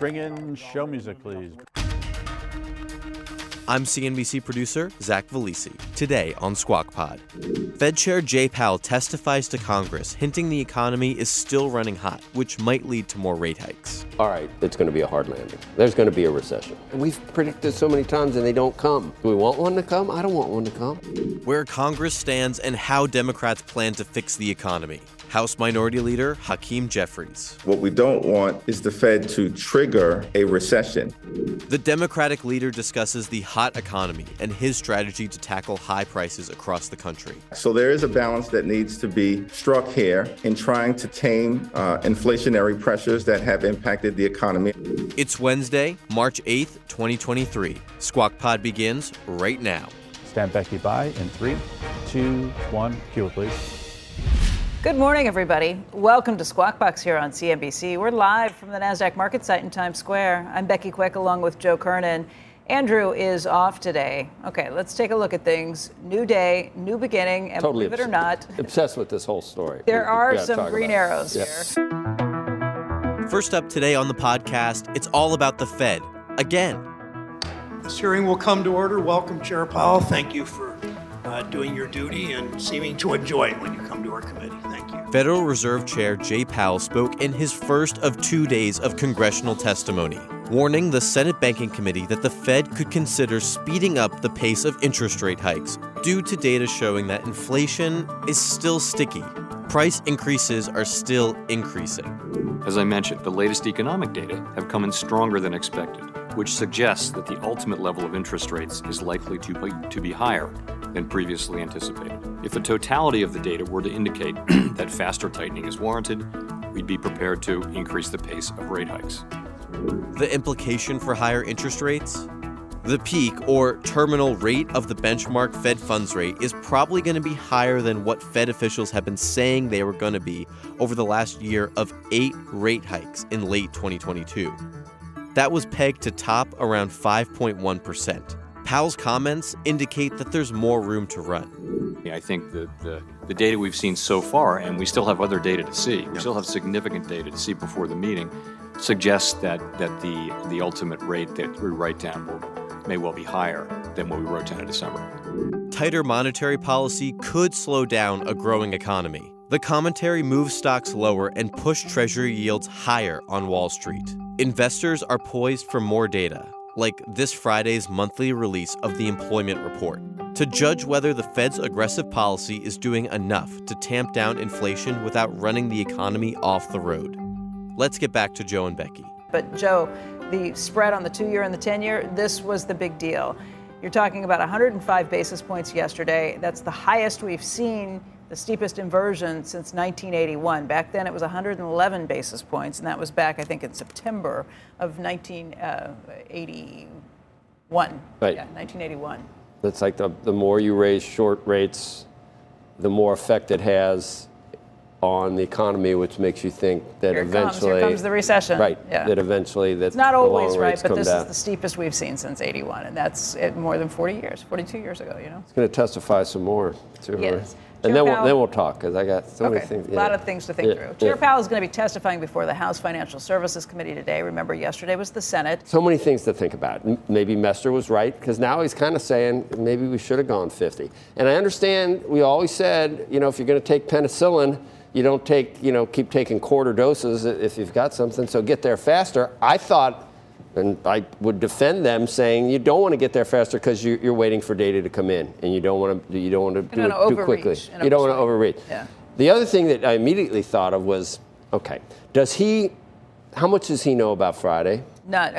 Bring in show music, please. I'm CNBC producer Zach Velisi. Today on Squawk Pod, Fed Chair Jay Powell testifies to Congress, hinting the economy is still running hot, which might lead to more rate hikes. All right, it's going to be a hard landing. There's going to be a recession. We've predicted so many times and they don't come. Do we want one to come? I don't want one to come. Where Congress stands and how Democrats plan to fix the economy. House Minority Leader Hakeem Jeffries. What we don't want is the Fed to trigger a recession. The Democratic leader discusses the hot economy and his strategy to tackle high prices across the country. So there is a balance that needs to be struck here in trying to tame inflationary pressures that have impacted the economy. It's Wednesday, March 8th, 2023. Squawk Pod begins right now. Stand Becky by in 3, 2, 1, cue it, please. Good morning, everybody. Welcome to Squawk Box here on CNBC. We're live from the Nasdaq market site in Times Square. I'm Becky Quick along with Joe Kernan. Andrew is off today. Okay, let's take a look at things. New day, new beginning, and totally believe it or not, obsessed with this whole story. There are some green arrows here. First up today on the podcast, it's all about the Fed again. This hearing will come to order. Welcome, Chair Powell. Thank you for doing your duty and seeming to enjoy it when you come to our committee. Thank you. Federal Reserve Chair Jay Powell spoke in his first of 2 days of congressional testimony, warning the Senate Banking Committee that the Fed could consider speeding up the pace of interest rate hikes due to data showing that inflation is still sticky. Price increases are still increasing. As I mentioned, the latest economic data have come in stronger than expected, which suggests that the ultimate level of interest rates is likely to be higher than previously anticipated. If the totality of the data were to indicate that faster tightening is warranted, we'd be prepared to increase the pace of rate hikes. The implication for higher interest rates? The peak or terminal rate of the benchmark Fed funds rate is probably going to be higher than what Fed officials have been saying they were going to be over the last year of 8 rate hikes in late 2022. That was pegged to top around 5.1%. Powell's comments indicate that there's more room to run. I think the data we've seen so far, and we still have other data to see, we still have significant data to see before the meeting, suggests that the ultimate rate that we write down may well be higher than what we wrote down in December. Tighter monetary policy could slow down a growing economy. The commentary moves stocks lower and pushed Treasury yields higher on Wall Street. Investors are poised for more data, like this Friday's monthly release of the employment report, to judge whether the Fed's aggressive policy is doing enough to tamp down inflation without running the economy off the road. Let's get back to Joe and Becky. But Joe, the spread on the 2-year and the 10-year, this was the big deal. You're talking about 105 basis points yesterday. That's the highest we've seen, the steepest inversion since 1981. Back then it was 111 basis points, and that was back, I think, in September of 1981. Right. Yeah, 1981. It's like the more you raise short rates, the more effect it has on the economy, which makes you think that here comes the recession. Right. Yeah. That eventually that it's not always right, but this is the steepest we've seen since 81, and that's it, more than 42 years ago. You know. It's going to testify some more too. Yes. And then we'll talk, because I got so many things. A lot of things to think through. Chair Powell is going to be testifying before the House Financial Services Committee today. Remember, yesterday was the Senate. So many things to think about. Maybe Mester was right, because now he's kind of saying maybe we should have gone 50. And I understand we always said, if you're going to take penicillin, you don't take, keep taking quarter doses if you've got something. So get there faster. I thought, and I would defend them, saying you don't want to get there faster because you're waiting for data to come in, and you don't want to do it too quickly. You don't want to overreach. Yeah. The other thing that I immediately thought of was, okay, does he How much does he know about Friday? None.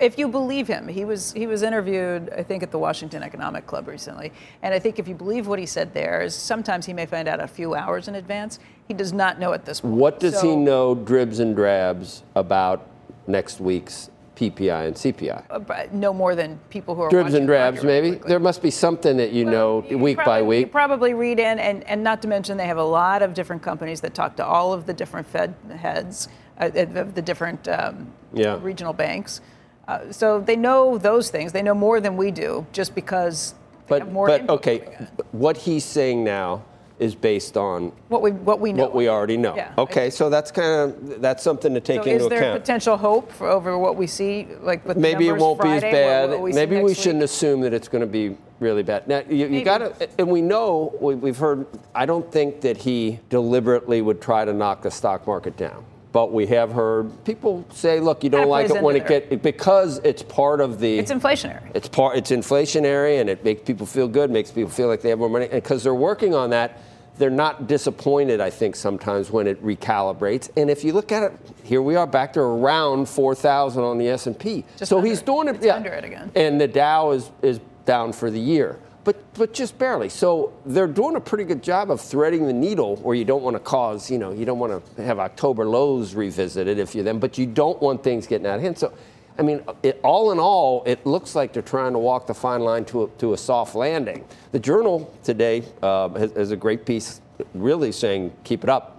If you believe him, he was interviewed, I think, at the Washington Economic Club recently. And I think if you believe what he said there, is sometimes he may find out a few hours in advance. He does not know at this point. What does he know dribs and drabs about next week's PPI and CPI? No more than people who are dribs and drabs, maybe. Quickly. There must be something that you know week by week. You probably read in, and not to mention they have a lot of different companies that talk to all of the different Fed heads of the different regional banks. So they know those things. They know more than we do just because they have more. But, okay, what he's saying now is based on what we already know. Yeah, okay, so that's kind of something to take into account. So is there potential hope for over what we see? Like with maybe it won't be as bad. Maybe we shouldn't assume that it's going to be really bad. Now you got to, and we know we've heard. I don't think that he deliberately would try to knock the stock market down. But we have heard people say, "Look, you don't like it when it gets because it's part of the." It's inflationary. It's inflationary, and it makes people feel good, makes people feel like they have more money, and because they're working on that, they're not disappointed. I think sometimes when it recalibrates, and if you look at it, here we are back to around 4,000 on the S&P. So he's doing it. Yeah, under it again. And the Dow is down for the year, but just barely. So they're doing a pretty good job of threading the needle where you don't want to cause, you don't want to have October lows revisited if you're them, but you don't want things getting out of hand. So, I mean, all in all, it looks like they're trying to walk the fine line to a soft landing. The Journal today has a great piece really saying, keep it up,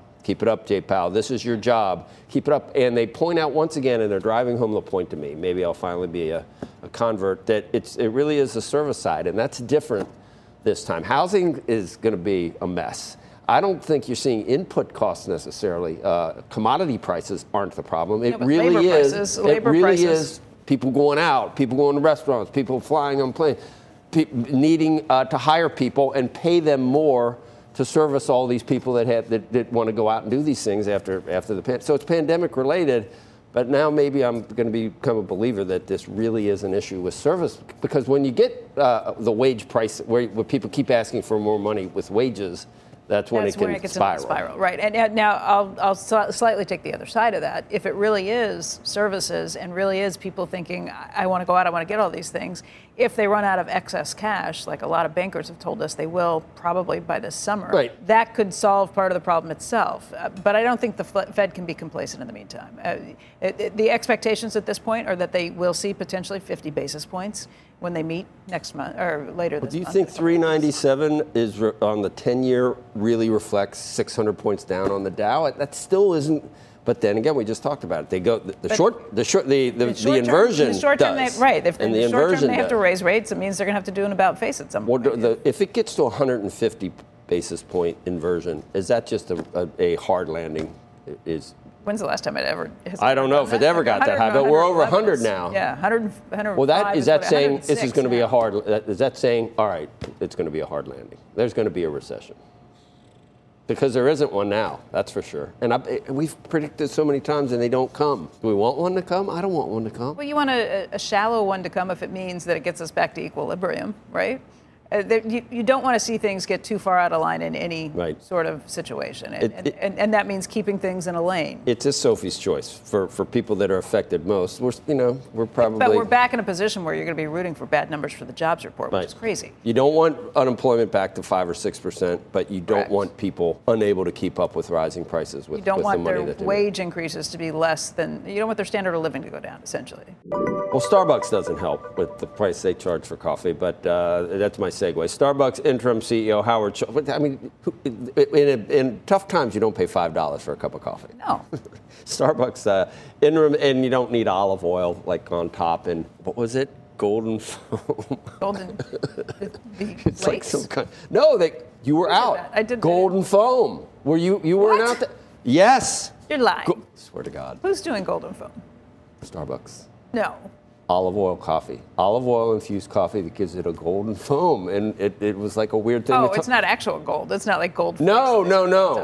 Jay Powell. This is your job. Keep it up. And they point out once again, and they're driving home the point to me, maybe I'll finally be a convert, that it really is the service side, and that's different this time. Housing is going to be a mess. I don't think you're seeing input costs necessarily. Commodity prices aren't the problem. It really is. It really is people going out, people going to restaurants, people flying on planes, needing to hire people and pay them more to service all these people that want to go out and do these things after the pandemic. So it's pandemic related. But now maybe I'm going to become a believer that this really is an issue with service, because when you get the wage price where people keep asking for more money with wages, that's when it can spiral. Right. And now I'll slightly take the other side of that. If it really is services and really is people thinking, I want to go out, I want to get all these things, if they run out of excess cash, like a lot of bankers have told us they will probably by this summer, right, that could solve part of the problem itself. But I don't think the Fed can be complacent in the meantime. The expectations at this point are that they will see potentially 50 basis points when they meet next month or later this month. Do you think 397 is on the 10-year really reflects 600 points down on the Dow? That still isn't. But then again, we just talked about it. They go the inversion. The short term, right? They have to raise rates. It means they're going to have to do an about face at some point. If it gets to 150 basis point inversion, is that just a hard landing? When's the last time it ever? I don't know if it ever got that high, but we're over 100 now. Yeah, 100. Well, is that saying this is going to be a hard? Is that saying, all right, it's going to be a hard landing? There's going to be a recession. Because there isn't one now, that's for sure. And we've predicted so many times, and they don't come. Do we want one to come? I don't want one to come. Well, you want a shallow one to come if it means that it gets us back to equilibrium, right? You don't want to see things get too far out of line in any sort of situation. And that means keeping things in a lane. It's a Sophie's choice for people that are affected most. We're probably... But we're back in a position where you're going to be rooting for bad numbers for the jobs report, which is crazy. You don't want unemployment back to 5 or 6%, but you don't want people unable to keep up with rising prices with the money that they make. You don't want their wage increases to be less than... You don't want their standard of living to go down, essentially. Well, Starbucks doesn't help with the price they charge for coffee, but that's my segue. Starbucks interim CEO Howard Schultz. I mean, in tough times, you don't pay $5 for a cup of coffee. No. Starbucks interim, and you don't need olive oil like on top. And what was it? Golden foam. Golden. It's like some kind. No, you were out. I did. Golden foam. Were you weren't out? Yes. You're lying. Swear to God. Who's doing golden foam? Starbucks. No. Olive oil coffee. Olive oil infused coffee that gives it a golden foam. And it was like a weird thing. Oh, it's not actual gold. It's not like gold. No.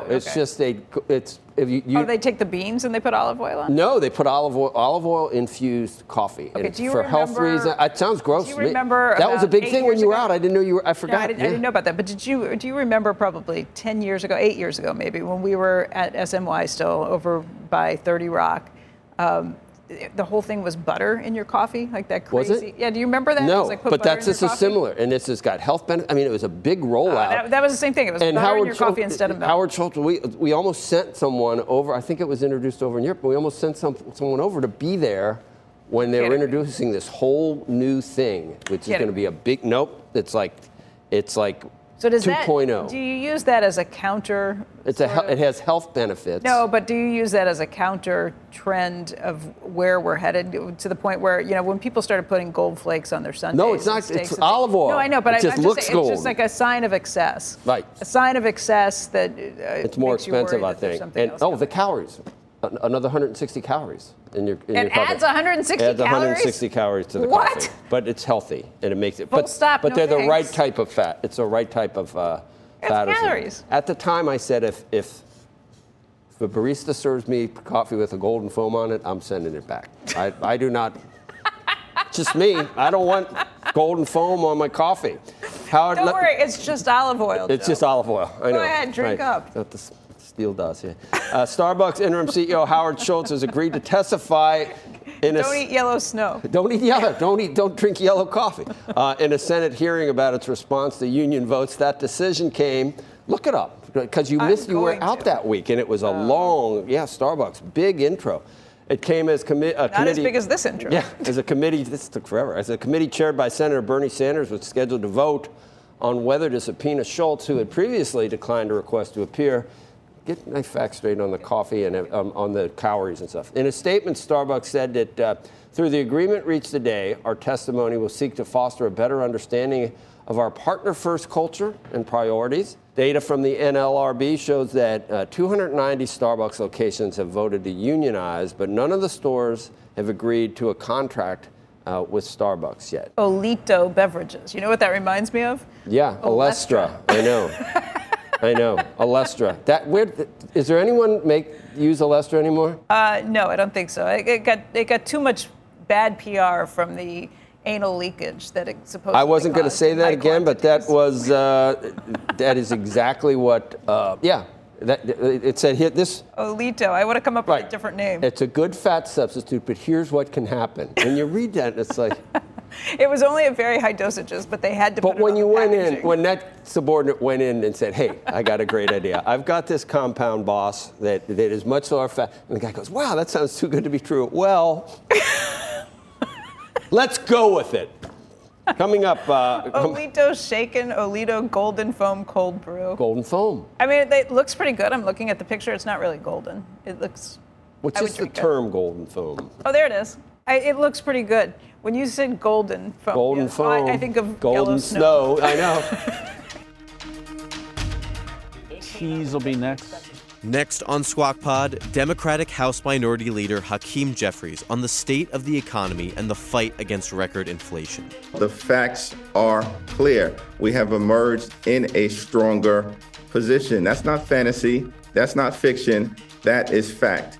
It's just they take the beans and they put olive oil on? No, they put olive oil infused coffee. Okay, and for health reasons. It sounds gross. Do you remember that was a big thing when you were out. I didn't know you were. I forgot. No, I didn't know about that. But do you remember probably 10 years ago, 8 years ago maybe, when we were at SMY still over by 30 Rock? The whole thing was butter in your coffee, like that crazy. Was it? Yeah, do you remember that? No, it was like, put but that's this is coffee. Similar, and this has got health benefits. I mean, it was a big rollout. That was the same thing. It was and butter Howard in your coffee instead of milk. Howard Schultz, we almost sent someone over. I think it was introduced over in Europe, but we almost sent someone over to be there when they were introducing this whole new thing, which is going to be a big It's like. So does 2.0. Do you use that as a counter? It has health benefits. No, but do you use that as a counter trend of where we're headed to the point where, you know, when people started putting gold flakes on their sundaes? No, it's not. It's olive oil. No, I know, but it's just like a sign of excess. Right. A sign of excess that it's more expensive, I think. And the calories. Another 160 calories in your coffee. Adds 160 calories? Adds 160 calories to the coffee. But it's healthy, and it makes it. The right type of fat. It's the right type of fat. Calories. At the time, I said if a barista serves me coffee with a golden foam on it, I'm sending it back. I do not. Just me. I don't want golden foam on my coffee. Don't worry. It's just olive oil. It's just olive oil. I know. Go ahead. Drink up. Deal does, yeah. Starbucks interim CEO Howard Schultz has agreed to testify in Don't eat yellow snow. Don't eat yellow. Don't drink yellow coffee. In a Senate hearing about its response to union votes, that decision came. Look it up because you were out that week, and it was a long, Starbucks big intro. It came as committee. Not as big as this intro. Yeah, as a committee. This took forever. As a committee chaired by Senator Bernie Sanders was scheduled to vote on whether to subpoena Schultz, who had previously declined a request to appear. Get my facts straight on the coffee and on the calories and stuff. In a statement, Starbucks said that through the agreement reached today, our testimony will seek to foster a better understanding of our partner-first culture and priorities. Data from the NLRB shows that 290 Starbucks locations have voted to unionize, but none of the stores have agreed to a contract with Starbucks yet. Olito beverages. You know what that reminds me of? Yeah, Olestra. I know. I know, Olestra. Is there anyone use Olestra anymore? No, I don't think so. It got too much bad PR from the anal leakage that it supposedly. I wasn't going to say that again, but that was that is exactly what. It said here this. Olito. I would have come up with a different name. It's a good fat substitute, but here's what can happen. When you read that, it's like. It was only at very high dosages, but they had to put it on the packaging. But when that subordinate went in and said, hey, I got a great idea. I've got this compound, boss, that is much lower fat. And the guy goes, wow, that sounds too good to be true. Well, let's go with it. Coming up. Olito Shaken, Olito Golden Foam Cold Brew. Golden foam. I mean, it looks pretty good. I'm looking at the picture. It's not really golden. It looks. What's just the term golden foam? Oh, there it is. It looks pretty good. When you said golden foam, I think of golden snow. I know. Cheese will be next. Next on Squawk Pod, Democratic House Minority Leader Hakeem Jeffries on the state of the economy and the fight against record inflation. The facts are clear. We have emerged in a stronger position. That's not fantasy. That's not fiction. That is fact.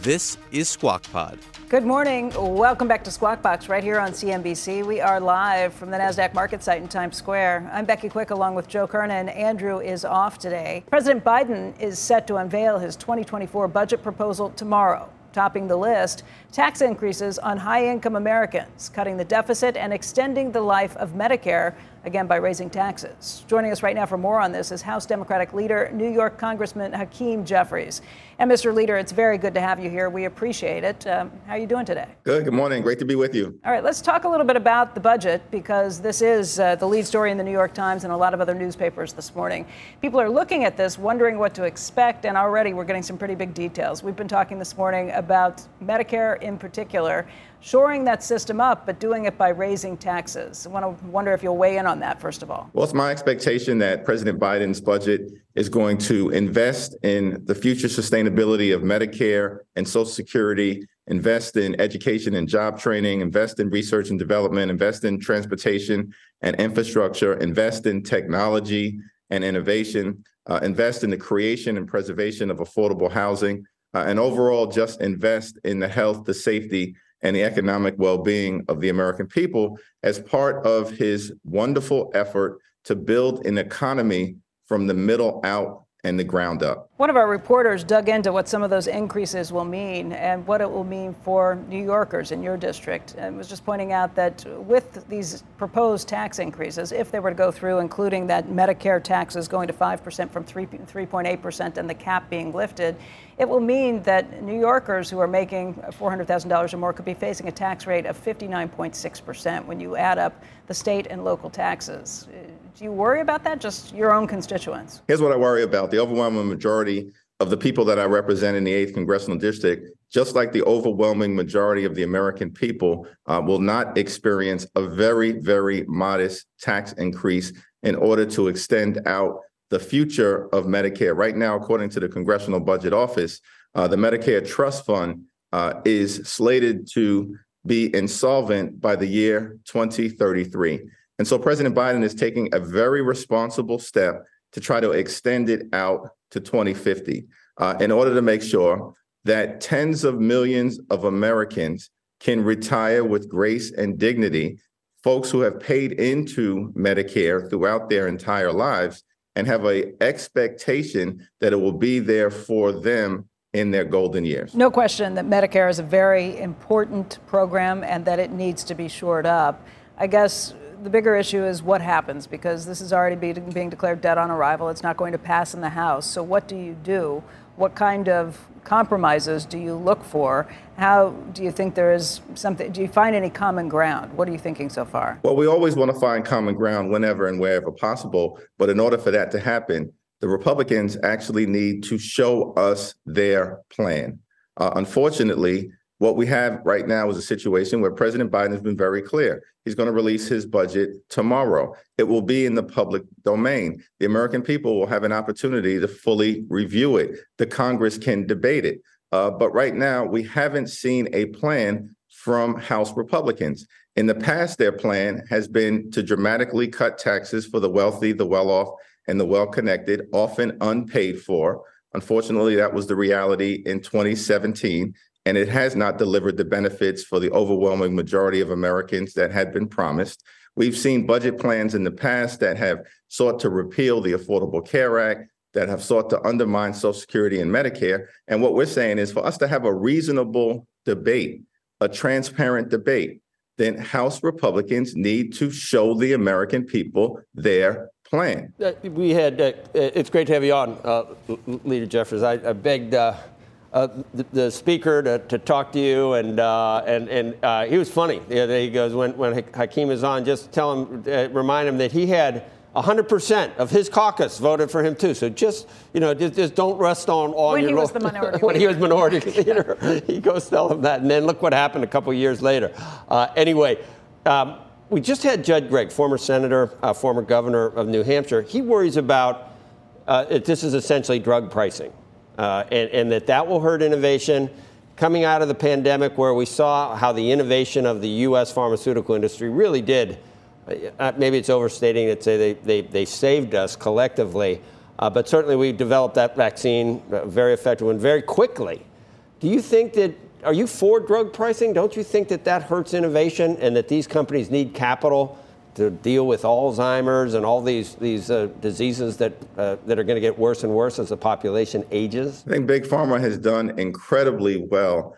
This is Squawk Pod. Good morning. Welcome back to Squawk Box right here on CNBC. We are live from the Nasdaq market site in Times Square. I'm Becky Quick along with Joe Kernan. Andrew is off today. President Biden is set to unveil his 2024 budget proposal tomorrow. Topping the list, tax increases on high-income Americans, cutting the deficit and extending the life of Medicare again, by raising taxes. Joining us right now for more on this is House Democratic Leader, New York Congressman Hakeem Jeffries. And Mr. Leader, it's very good to have you here. We appreciate it. How are you doing today? Good. Good morning. Great to be with you. All right. Let's talk a little bit about the budget, because this is the lead story in the New York Times and a lot of other newspapers this morning. People are looking at this, wondering what to expect, and already we're getting some pretty big details. We've been talking this morning about Medicare in particular, shoring that system up, but doing it by raising taxes. I wonder if you'll weigh in on that, first of all. Well, it's my expectation that President Biden's budget is going to invest in the future sustainability of Medicare and Social Security, invest in education and job training, invest in research and development, invest in transportation and infrastructure, invest in technology and innovation, invest in the creation and preservation of affordable housing, and overall just invest in the health, the safety, and the economic well-being of the American people as part of his wonderful effort to build an economy from the middle out and the ground up. One of our reporters dug into what some of those increases will mean and what it will mean for New Yorkers in your district, and was just pointing out that with these proposed tax increases, if they were to go through, including that Medicare taxes going to 5% from 3.8% and the cap being lifted, it will mean that New Yorkers who are making $400,000 or more could be facing a tax rate of 59.6% when you add up the state and local taxes. Do you worry about that? Just your own constituents? Here's what I worry about. The overwhelming majority of the people that I represent in the 8th Congressional District, just like the overwhelming majority of the American people, will not experience a very, very modest tax increase in order to extend out the future of Medicare. Right now, according to the Congressional Budget Office, the Medicare Trust Fund is slated to be insolvent by the year 2033. And so President Biden is taking a very responsible step to try to extend it out to 2050 in order to make sure that tens of millions of Americans can retire with grace and dignity, folks who have paid into Medicare throughout their entire lives and have an expectation that it will be there for them in their golden years. No question that Medicare is a very important program and that it needs to be shored up. I guess the bigger issue is what happens, because this is already being declared dead on arrival. It's not going to pass in the House. So what do you do? What kind of compromises do you look for? How do you think there is something? Do you find any common ground? What are you thinking so far? Well, we always want to find common ground whenever and wherever possible. But in order for that to happen, the Republicans actually need to show us their plan. Unfortunately, what we have right now is a situation where President Biden has been very clear. He's going to release his budget tomorrow. It will be in the public domain. The American people will have an opportunity to fully review it. The Congress can debate it. But right now, we haven't seen a plan from House Republicans. In the past, their plan has been to dramatically cut taxes for the wealthy, the well-off, and the well-connected, often unpaid for. Unfortunately, that was the reality in 2017. And it has not delivered the benefits for the overwhelming majority of Americans that had been promised. We've seen budget plans in the past that have sought to repeal the Affordable Care Act, that have sought to undermine Social Security and Medicare. And what we're saying is for us to have a reasonable debate, a transparent debate, then House Republicans need to show the American people their plan. We had, it's great to have you on, Leader Jeffries. I begged the speaker to talk to you, and he was funny. Yeah, he goes, when Hakeem is on, just tell him, remind him that he had 100% of his caucus voted for him too. So just, you know, just don't rest on all your. When he was the minority leader. When he was minority leader, he goes tell him that, and then look what happened a couple years later. Anyway, we just had Judd Gregg, former senator, former governor of New Hampshire. He worries about this is essentially drug pricing. And that will hurt innovation coming out of the pandemic, where we saw how the innovation of the U.S. pharmaceutical industry really did. Maybe it's overstating it to say they saved us collectively, but certainly we developed that vaccine, very effective and very quickly. Do you think that, are you for drug pricing? Don't you think that hurts innovation and that these companies need capital to deal with Alzheimer's and all these diseases that are going to get worse and worse as the population ages? I think Big Pharma has done incredibly well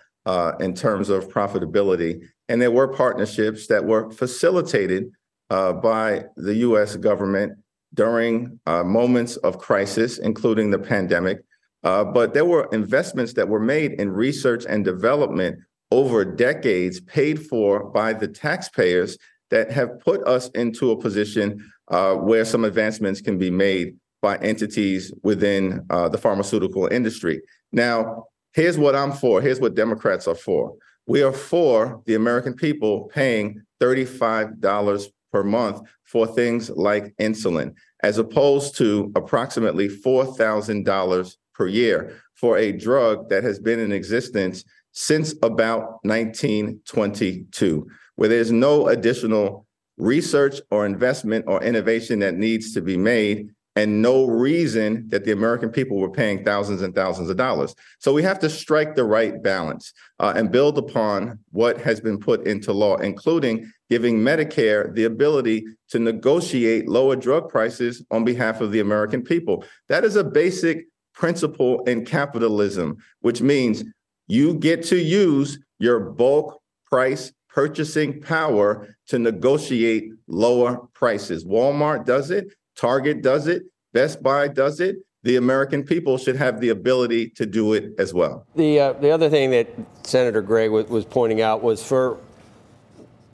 in terms of profitability. And there were partnerships that were facilitated by the U.S. government during moments of crisis, including the pandemic. But there were investments that were made in research and development over decades, paid for by the taxpayers, that have put us into a position where some advancements can be made by entities within the pharmaceutical industry. Now, here's what I'm for. Here's what Democrats are for. We are for the American people paying $35 per month for things like insulin, as opposed to approximately $4,000 per year for a drug that has been in existence since about 1922, where there's no additional research or investment or innovation that needs to be made, and no reason that the American people were paying thousands and thousands of dollars. So we have to strike the right balance and build upon what has been put into law, including giving Medicare the ability to negotiate lower drug prices on behalf of the American people. That is a basic principle in capitalism, which means you get to use your bulk price purchasing power to negotiate lower prices. Walmart does it. Target does it. Best Buy does it. The American people should have the ability to do it as well. The other thing that Senator Gregg was pointing out was for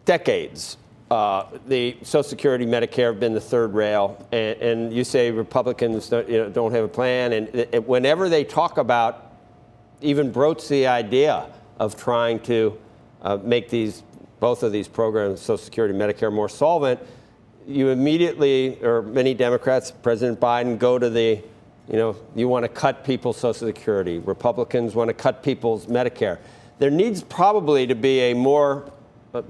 decades, the Social Security, Medicare have been the third rail. And you say Republicans don't have a plan. And whenever they talk about, even broach the idea of trying to make these, both of these programs, Social Security and Medicare, more solvent, you immediately, or many Democrats, President Biden, go to the, you want to cut people's Social Security. Republicans want to cut people's Medicare. There needs probably to be a more,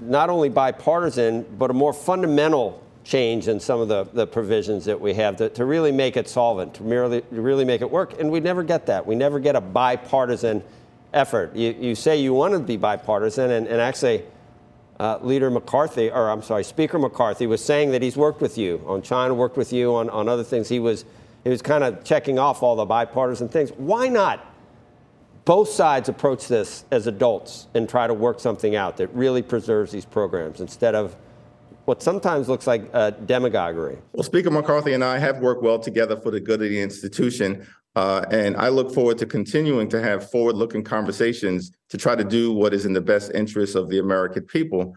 not only bipartisan, but a more fundamental change in some of the provisions that we have to really make it solvent, to really make it work. And we never get that. We never get a bipartisan effort. You say you want to be bipartisan, and actually Speaker McCarthy was saying that he's worked with you on China, worked with you on other things. He was kind of checking off all the bipartisan things. Why not both sides approach this as adults and try to work something out that really preserves these programs instead of what sometimes looks like demagoguery? Well, Speaker McCarthy and I have worked well together for the good of the institution, and I look forward to continuing to have forward-looking conversations to try to do what is in the best interest of the American people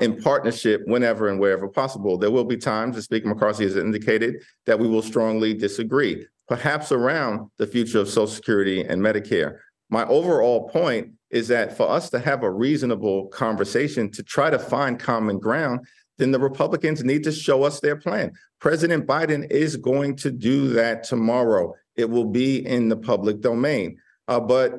in partnership whenever and wherever possible. There will be times, as Speaker McCarthy has indicated, that we will strongly disagree, perhaps around the future of Social Security and Medicare. My overall point is that for us to have a reasonable conversation to try to find common ground, then the Republicans need to show us their plan. President Biden is going to do that tomorrow. It will be in the public domain. But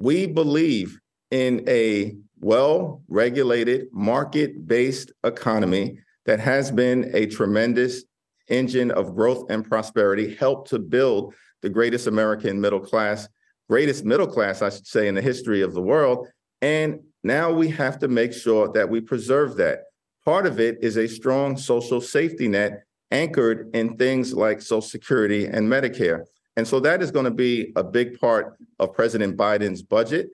we believe in a well-regulated, market-based economy that has been a tremendous engine of growth and prosperity, helped to build the greatest American middle class, I should say, in the history of the world. And now we have to make sure that we preserve that. Part of it is a strong social safety net anchored in things like Social Security and Medicare. And so that is going to be a big part of President Biden's budget.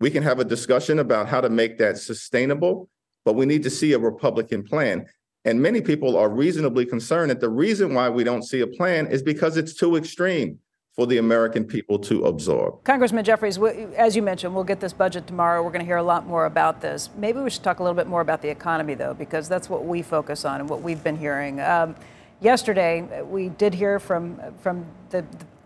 We can have a discussion about how to make that sustainable, but we need to see a Republican plan. And many people are reasonably concerned that the reason why we don't see a plan is because it's too extreme for the American people to absorb. Congressman Jeffries, as you mentioned, we'll get this budget tomorrow. We're going to hear a lot more about this. Maybe we should talk a little bit more about the economy, though, because that's what we focus on and what we've been hearing. Yesterday, we did hear from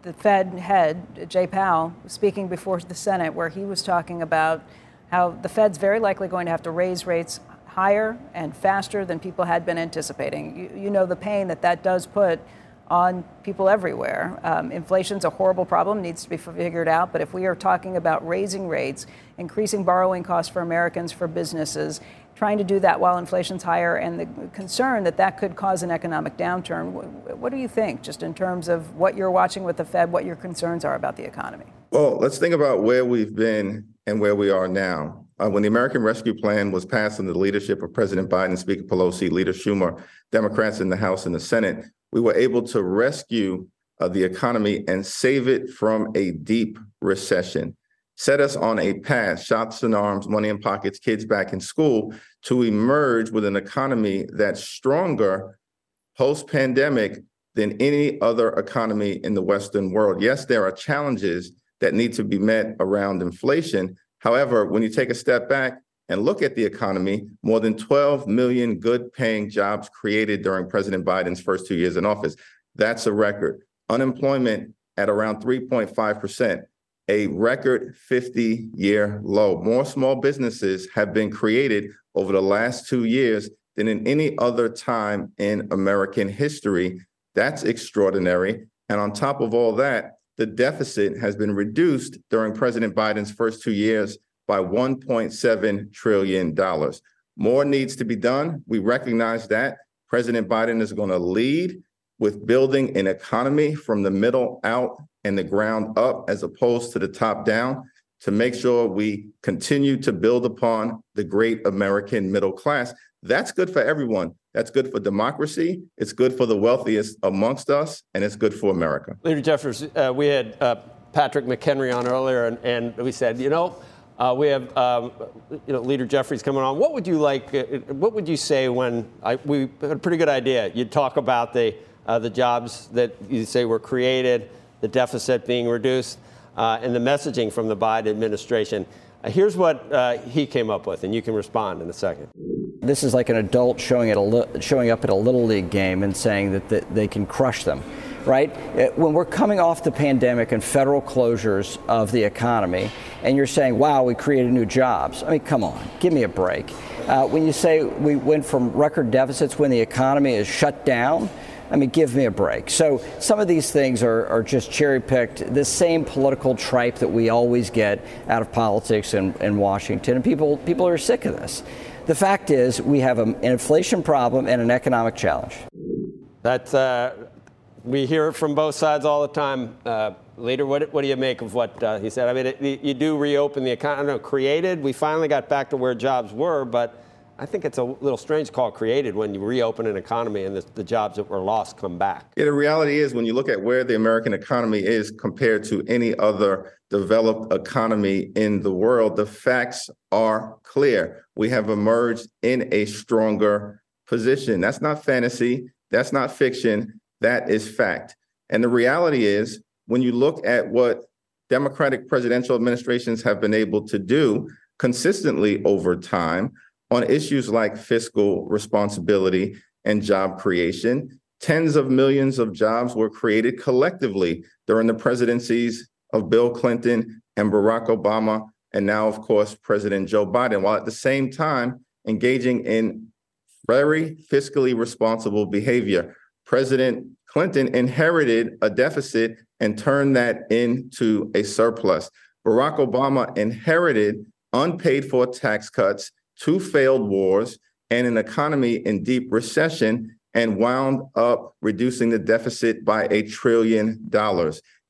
the Fed head, Jay Powell, speaking before the Senate, where he was talking about how the Fed's very likely going to have to raise rates higher and faster than people had been anticipating. You know the pain that does put on people everywhere. Inflation's a horrible problem, needs to be figured out, but if we are talking about raising rates, increasing borrowing costs for Americans, for businesses, trying to do that while inflation's higher, and the concern that could cause an economic downturn, what do you think, just in terms of what you're watching with the Fed, what your concerns are about the economy? Well, let's think about where we've been and where we are now. When the American Rescue Plan was passed under the leadership of President Biden, Speaker Pelosi, Leader Schumer, Democrats in the House and the Senate, we were able to rescue the economy and save it from a deep recession. set us on a path, shots in arms, money in pockets, kids back in school, to emerge with an economy that's stronger post-pandemic than any other economy in the Western world. Yes, there are challenges that need to be met around inflation. However, when you take a step back and look at the economy, more than 12 million good-paying jobs created during President Biden's first 2 years in office. That's a record. Unemployment at around 3.5%, a record 50-year low. More small businesses have been created over the last 2 years than in any other time in American history. That's extraordinary. And on top of all that, the deficit has been reduced during President Biden's first 2 years by $1.7 trillion. More needs to be done. We recognize that. President Biden is going to lead with building an economy from the middle out and the ground up, as opposed to the top down, to make sure we continue to build upon the great American middle class. That's good for everyone. That's good for democracy. It's good for the wealthiest amongst us, and it's good for America. Leader Jeffries, we had Patrick McHenry on earlier, and we said, we have Leader Jeffries coming on. What would you like? What would you say when we had a pretty good idea? You talk about the jobs that you say were created, the deficit being reduced, and the messaging from the Biden administration. Here's what he came up with, and you can respond in a second. This is like an adult showing up at a Little League game and saying that they can crush them, right? When we're coming off the pandemic and federal closures of the economy, and you're saying, wow, we created new jobs. I mean, come on, give me a break. When you say we went from record deficits when the economy is shut down, I mean, give me a break. So some of these things are just cherry-picked, the same political tripe that we always get out of politics in Washington, and people are sick of this. The fact is we have an inflation problem and an economic challenge. That's, we hear it from both sides all the time. Leader, what do you make of what he said? I mean, you do reopen the economy, created. We finally got back to where jobs were, but I think it's a little strange to call created when you reopen an economy and the jobs that were lost come back. Yeah, the reality is when you look at where the American economy is compared to any other developed economy in the world, the facts are clear. We have emerged in a stronger position. That's not fantasy. That's not fiction. That is fact. And the reality is when you look at what Democratic presidential administrations have been able to do consistently over time, on issues like fiscal responsibility and job creation. Tens of millions of jobs were created collectively during the presidencies of Bill Clinton and Barack Obama, and now, of course, President Joe Biden, while at the same time engaging in very fiscally responsible behavior. President Clinton inherited a deficit and turned that into a surplus. Barack Obama inherited unpaid for tax cuts, two failed wars, and an economy in deep recession, and wound up reducing the deficit by $1 trillion.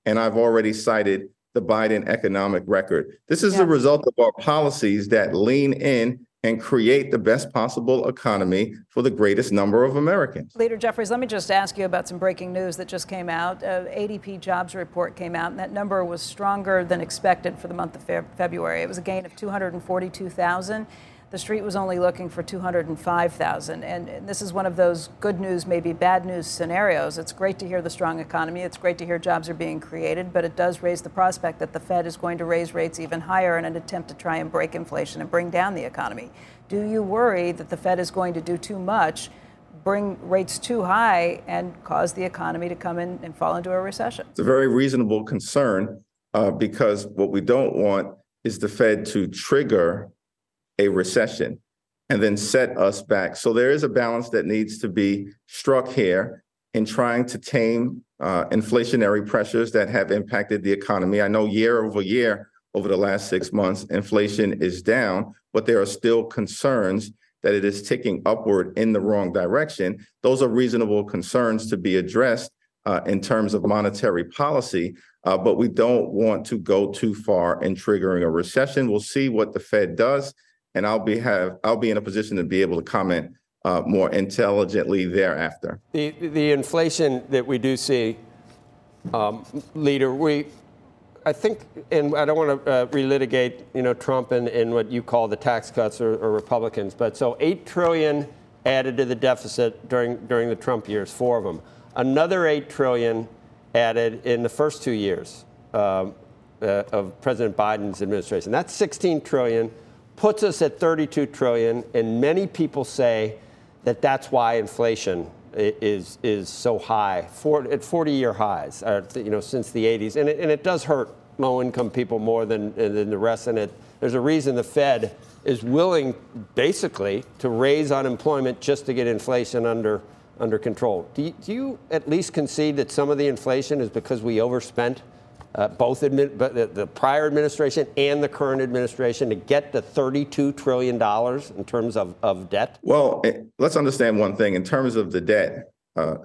And I've already cited the Biden economic record. This is the result of our policies that lean in and create the best possible economy for the greatest number of Americans. Leader Jeffries, let me just ask you about some breaking news that just came out. ADP jobs report came out, and that number was stronger than expected for the month of February. It was a gain of 242,000. The street was only looking for 205,000. And this is one of those good news, maybe bad news scenarios. It's great to hear the strong economy. It's great to hear jobs are being created, but it does raise the prospect that the Fed is going to raise rates even higher in an attempt to try and break inflation and bring down the economy. Do you worry that the Fed is going to do too much, bring rates too high, and cause the economy to come in and fall into a recession? It's a very reasonable concern because what we don't want is the Fed to trigger a recession and then set us back. So there is a balance that needs to be struck here in trying to tame inflationary pressures that have impacted the economy. I know year over year, over the last 6 months, inflation is down, but there are still concerns that it is ticking upward in the wrong direction. Those are reasonable concerns to be addressed in terms of monetary policy, but we don't want to go too far in triggering a recession. We'll see what the Fed does. And I'll be in a position to be able to comment more intelligently thereafter. The inflation that we do see, Leader, we I think, and I don't want to relitigate, you know, Trump and what you call the tax cuts or Republicans, but so $8 trillion added to the deficit during the Trump years, 4 of them. Another $8 trillion added in the first 2 years of President Biden's administration. That's $16 trillion, puts us at $32 trillion, and many people say that that's why inflation is so high, at 40-year highs, you know, since the 80s. And it does hurt low-income people more than the rest. And there's a reason the Fed is willing, basically, to raise unemployment just to get inflation under control. Do you at least concede that some of the inflation is because we overspent both the prior administration and the current administration to get the $32 trillion in terms of debt? Well, let's understand one thing in terms of the debt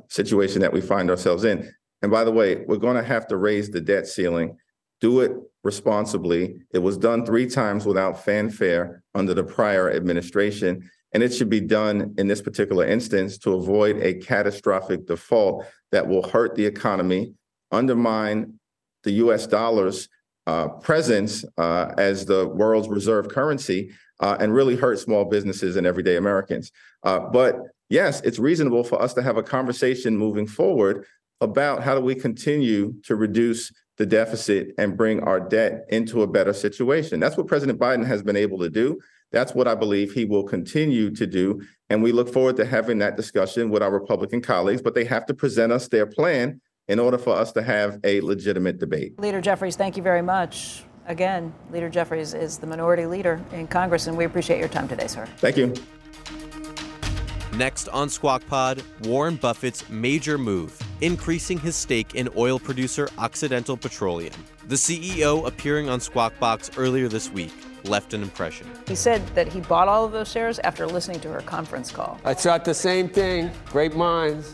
situation that we find ourselves in. And by the way, we're going to have to raise the debt ceiling. Do it responsibly. It was done 3 times without fanfare under the prior administration. And it should be done in this particular instance to avoid a catastrophic default that will hurt the economy, undermine the U.S. dollar's presence as the world's reserve currency and really hurt small businesses and everyday Americans. But yes, it's reasonable for us to have a conversation moving forward about how do we continue to reduce the deficit and bring our debt into a better situation. That's what President Biden has been able to do. That's what I believe he will continue to do. And we look forward to having that discussion with our Republican colleagues, but they have to present us their plan in order for us to have a legitimate debate. Leader Jeffries, thank you very much. Again, Leader Jeffries is the minority leader in Congress, and we appreciate your time today, sir. Thank you. Next on Squawk Pod, Warren Buffett's major move, increasing his stake in oil producer Occidental Petroleum. The CEO, appearing on Squawk Box earlier this week, left an impression. He said that he bought all of those shares after listening to her conference call. I thought the same thing. Great minds.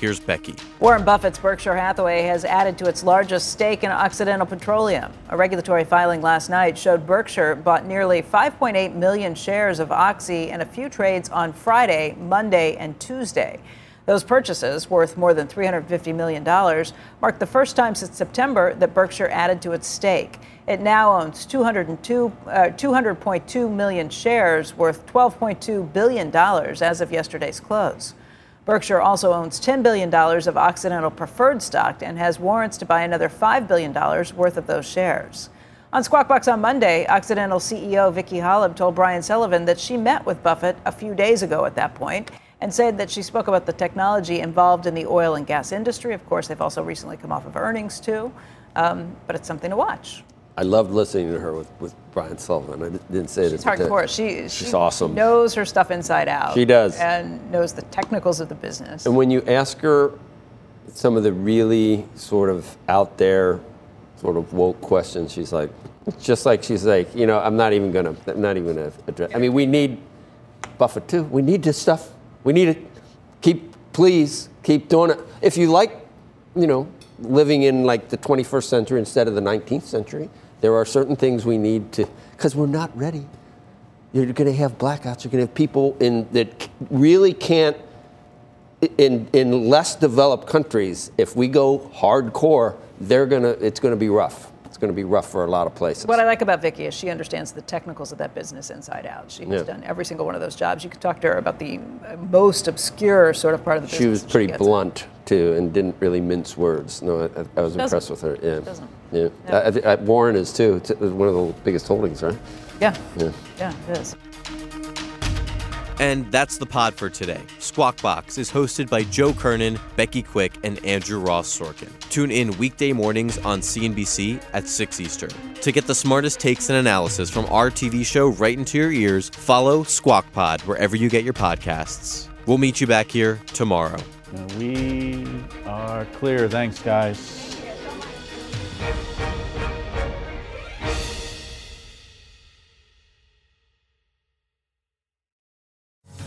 Here's Becky. Warren Buffett's Berkshire Hathaway has added to its largest stake in Occidental Petroleum. A regulatory filing last night showed Berkshire bought nearly 5.8 million shares of Oxy in a few trades on Friday, Monday, and Tuesday. Those purchases, worth more than $350 million, marked the first time since September that Berkshire added to its stake. It now owns 200.2 million shares, worth $12.2 billion as of yesterday's close. Berkshire also owns $10 billion of Occidental preferred stock and has warrants to buy another $5 billion worth of those shares. On Squawk Box on Monday, Occidental CEO Vicki Holub told Brian Sullivan that she met with Buffett a few days ago at that point and said that she spoke about the technology involved in the oil and gas industry. Of course, they've also recently come off of earnings, too, but it's something to watch. I loved listening to her with Brian Sullivan. I didn't say this. She's hardcore. She's awesome. Knows her stuff inside out. She does. And knows the technicals of the business. And when you ask her some of the really sort of out there, sort of woke questions, she's like, just like she's like, you know, I'm not even gonna address. I mean, we need Buffett too. We need this stuff. We need it. Please keep doing it. If you like, you know, living in like the 21st century instead of the 19th century, there are certain things we need to, because we're not ready. You're going to have blackouts. You're going to have people in that really can't, in less developed countries, if we go hardcore, it's going to be rough. It's going to be rough for a lot of places. What I like about Vicki is she understands the technicals of that business inside out. She has done every single one of those jobs. You could talk to her about the most obscure sort of part of the business. She was pretty blunt, too, and didn't really mince words. No, I was impressed with her. Yeah. She doesn't. Yeah. No. Warren is, too. It's one of the biggest holdings, right? Yeah. Yeah, it is. And that's the pod for today. Squawk Box is hosted by Joe Kernan, Becky Quick, and Andrew Ross Sorkin. Tune in weekday mornings on CNBC at 6 Eastern. To get the smartest takes and analysis from our TV show right into your ears, follow Squawk Pod wherever you get your podcasts. We'll meet you back here tomorrow. We are clear. Thanks, guys.